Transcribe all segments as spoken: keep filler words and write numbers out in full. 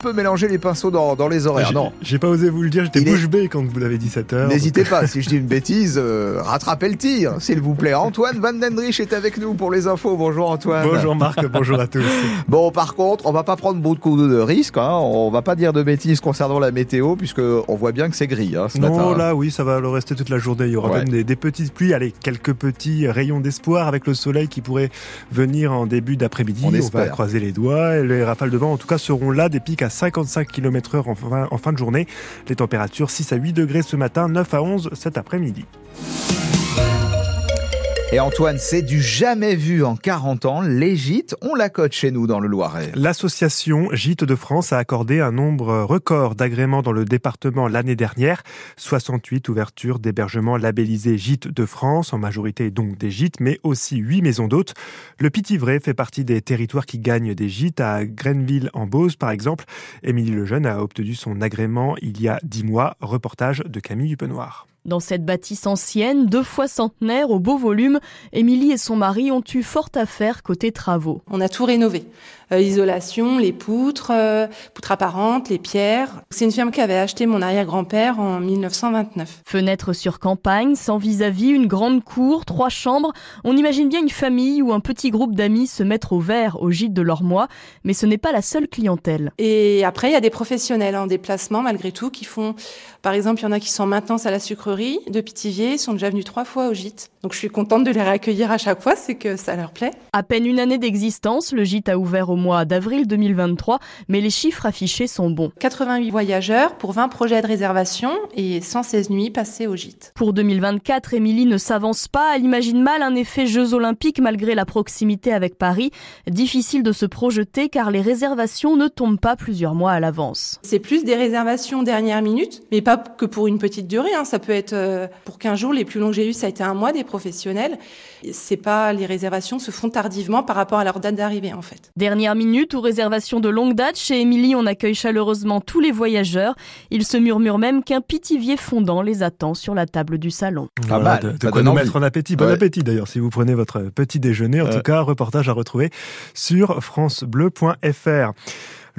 Peut mélanger les pinceaux dans, dans les horaires, j'ai, non. J'ai pas osé vous le dire, j'étais Il bouche est... bée quand vous l'avez dit sept heures. N'hésitez donc... pas, si je dis une bêtise, euh, rattrapez le tir, s'il vous plaît. Antoine Van Dendrich est avec nous pour les infos. Bonjour Antoine. Bonjour Marc, bonjour à tous. Bon, par contre, on va pas prendre beaucoup de risques, hein. On va pas dire de bêtises concernant la météo, puisqu'on voit bien que c'est gris, hein, ce non, matin. Non, là, oui, ça va le rester toute la journée. Il y aura ouais. même des, des petites pluies, allez, quelques petits rayons d'espoir avec le soleil qui pourrait venir en début d'après-midi. On, on peut croiser les doigts. Et les rafales de vent, en tout cas, seront là, des pics à cinquante-cinq kilomètres heure en fin, en fin de journée. Les températures six à huit degrés ce matin, neuf à onze cet après-midi. Et Antoine, c'est du jamais vu en quarante ans. Les gîtes, on la cote chez nous dans le Loiret. L'association Gîtes de France a accordé un nombre record d'agréments dans le département l'année dernière. soixante-huit ouvertures d'hébergements labellisés Gîtes de France, en majorité donc des gîtes, mais aussi huit maisons d'hôtes. Le Pithiviers fait partie des territoires qui gagnent des gîtes. À Greneville-en-Beauce, par exemple, Émilie Lejeune a obtenu son agrément il y a dix mois. Reportage de Camille Dupenoir. Dans cette bâtisse ancienne, deux fois centenaire, au beau volume, Émilie et son mari ont eu fort à faire côté travaux. On a tout rénové. Euh, l'isolation, les poutres, euh, poutres apparentes, les pierres. C'est une ferme qu'avait acheté mon arrière-grand-père en dix-neuf cent vingt-neuf. Fenêtre sur campagne, sans vis-à-vis, une grande cour, trois chambres. On imagine bien une famille ou un petit groupe d'amis se mettre au vert au gîte de l'Ormois, mais ce n'est pas la seule clientèle. Et après, il y a des professionnels en déplacement, malgré tout, qui font... Par exemple, il y en a qui sont en maintenance à la sucrerie de Pithiviers, sont déjà venus trois fois au gîte. Donc je suis contente de les réaccueillir à chaque fois, c'est que ça leur plaît. À peine une année d'existence, le gîte a ouvert au mois d'avril deux mille vingt-trois, mais les chiffres affichés sont bons. quatre-vingt-huit voyageurs pour vingt projets de réservation et cent seize nuits passées au gîte. Pour deux mille vingt-quatre, Émilie ne s'avance pas, elle imagine mal un effet Jeux Olympiques malgré la proximité avec Paris. Difficile de se projeter car les réservations ne tombent pas plusieurs mois à l'avance. C'est plus des réservations dernière minute, mais pas que pour une petite durée, hein. Ça peut être pour quinze jours, les plus longs que j'ai eu, ça a été un mois des professionnels. C'est pas, les réservations se font tardivement par rapport à leur date d'arrivée en fait. Dernière minute ou réservation de longue date, chez Émilie, on accueille chaleureusement tous les voyageurs. Il se murmure même qu'un Pithiviers fondant les attend sur la table du salon. Voilà, de, de quoi nous mettre en appétit. Bon ouais. appétit d'ailleurs si vous prenez votre petit déjeuner. En euh. tout cas, reportage à retrouver sur francebleu point fr.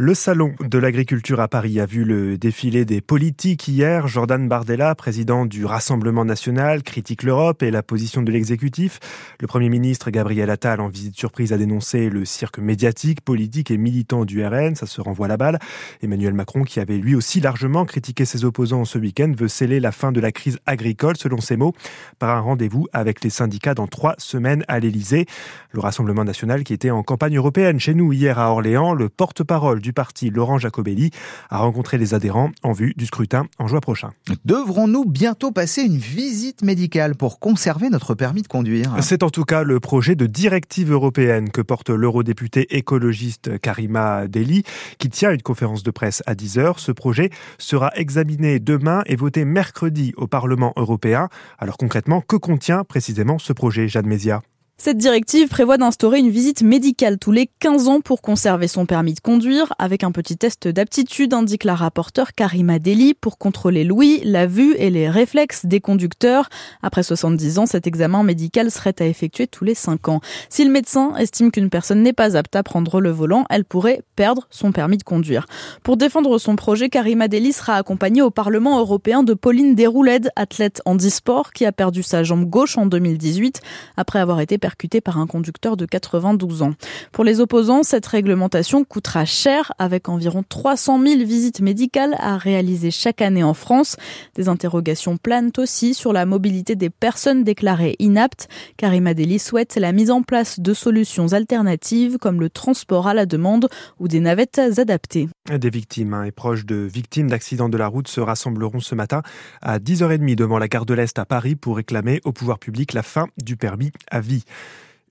Le salon de l'agriculture à Paris a vu le défilé des politiques hier. Jordan Bardella, président du Rassemblement National, critique l'Europe et la position de l'exécutif. Le Premier ministre Gabriel Attal, en visite surprise, a dénoncé le cirque médiatique, politique et militant du R N. Ça se renvoie la balle. Emmanuel Macron, qui avait lui aussi largement critiqué ses opposants ce week-end, veut sceller la fin de la crise agricole, selon ses mots, par un rendez-vous avec les syndicats dans trois semaines à l'Élysée. Le Rassemblement National, qui était en campagne européenne chez nous hier à Orléans, le porte-parole du Du parti Laurent Jacobelli a rencontré les adhérents en vue du scrutin en juin prochain. Devrons-nous bientôt passer une visite médicale pour conserver notre permis de conduire ? C'est en tout cas le projet de directive européenne que porte l'eurodéputée écologiste Karima Delli, qui tient une conférence de presse à dix heures. Ce projet sera examiné demain et voté mercredi au Parlement européen. Alors concrètement, que contient précisément ce projet, Jeanne Mézias ? Cette directive prévoit d'instaurer une visite médicale tous les quinze ans pour conserver son permis de conduire, avec un petit test d'aptitude, indique la rapporteure Karima Delli, pour contrôler l'ouïe, la vue et les réflexes des conducteurs. Après soixante-dix ans, cet examen médical serait à effectuer tous les cinq ans. Si le médecin estime qu'une personne n'est pas apte à prendre le volant, elle pourrait perdre son permis de conduire. Pour défendre son projet, Karima Delli sera accompagnée au Parlement européen de Pauline Desrouledes, athlète handisport, qui a perdu sa jambe gauche en deux mille dix-huit, après avoir été percuté par un conducteur de quatre-vingt-douze ans. Pour les opposants, cette réglementation coûtera cher, avec environ trois cent mille visites médicales à réaliser chaque année en France. Des interrogations planent aussi sur la mobilité des personnes déclarées inaptes. Karima Delli souhaite la mise en place de solutions alternatives comme le transport à la demande ou des navettes adaptées. Des victimes hein, et proches de victimes d'accidents de la route se rassembleront ce matin à dix heures trente devant la gare de l'Est à Paris pour réclamer au pouvoir public la fin du permis à vie.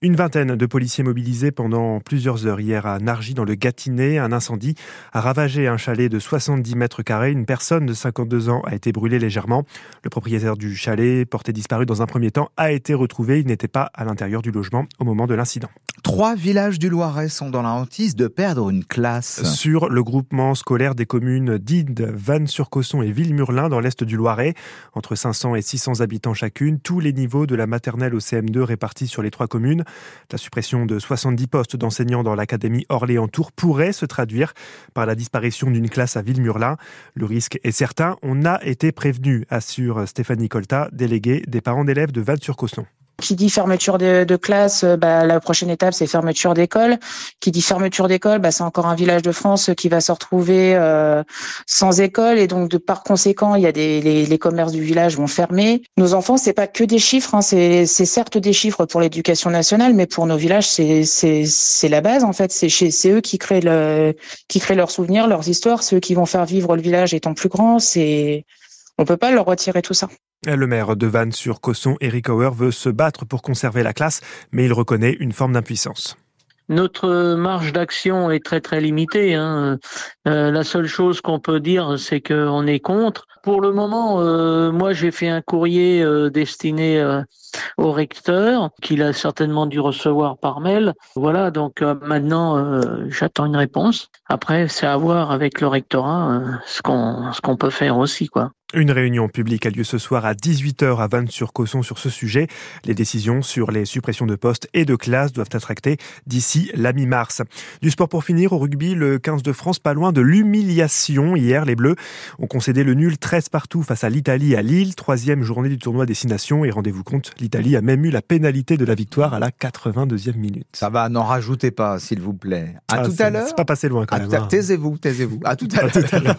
Une vingtaine de policiers mobilisés pendant plusieurs heures hier à Nargis dans le Gâtinais. Un incendie a ravagé un chalet de soixante-dix mètres carrés. Une personne de cinquante-deux ans a été brûlée légèrement. Le propriétaire du chalet, porté disparu dans un premier temps, a été retrouvé. Il n'était pas à l'intérieur du logement au moment de l'incident. Trois villages du Loiret sont dans la hantise de perdre une classe. Sur le groupement scolaire des communes d'Inde, Vannes-sur-Cosson et Villemurlin dans l'est du Loiret, entre cinq cents et six cents habitants chacune, tous les niveaux de la maternelle au C M deux répartis sur les trois communes. La suppression de soixante-dix postes d'enseignants dans l'académie Orléans-Tours pourrait se traduire par la disparition d'une classe à Villemurlin. Le risque est certain, on a été prévenu, assure Stéphanie Colta, déléguée des parents d'élèves de Val-sur-Cosson. Qui dit fermeture de, de classe, bah, la prochaine étape, c'est fermeture d'école. Qui dit fermeture d'école, bah, c'est encore un village de France qui va se retrouver euh, sans école. Et donc, de, par conséquent, il y a des, les, les commerces du village vont fermer. Nos enfants, c'est pas que des chiffres. Hein, c'est, c'est certes des chiffres pour l'éducation nationale, mais pour nos villages, c'est, c'est, c'est la base, en fait. C'est, chez, c'est eux qui créent, le, qui créent leurs souvenirs, leurs histoires. C'est eux qui vont faire vivre le village étant plus grand. C'est, on peut pas leur retirer tout ça. Le maire de Vannes-sur-Cosson, Eric Hauer, veut se battre pour conserver la classe, mais il reconnaît une forme d'impuissance. Notre marge d'action est très très limitée. Hein. Euh, la seule chose qu'on peut dire, c'est qu'on est contre. Pour le moment, euh, moi j'ai fait un courrier euh, destiné euh, au recteur, qu'il a certainement dû recevoir par mail. Voilà, donc euh, maintenant euh, j'attends une réponse. Après, c'est à voir avec le rectorat euh, ce qu'on ce qu'on peut faire aussi, quoi. Une réunion publique a lieu ce soir à dix-huit heures à Vannes-sur-Cosson sur ce sujet. Les décisions sur les suppressions de postes et de classes doivent être actées d'ici la mi-mars. Du sport pour finir, au rugby, le quinze de France pas loin de l'humiliation. Hier, les Bleus ont concédé le nul treize partout face à l'Italie à Lille. Troisième journée du tournoi des Six Nations. Et rendez-vous compte, l'Italie a même eu la pénalité de la victoire à la quatre-vingt-deuxième minute. Ça va, n'en rajoutez pas, s'il vous plaît. À ah, tout à l'heure. C'est pas passé loin quand à même. Hein. Taisez-vous, taisez-vous. À tout à l'heure.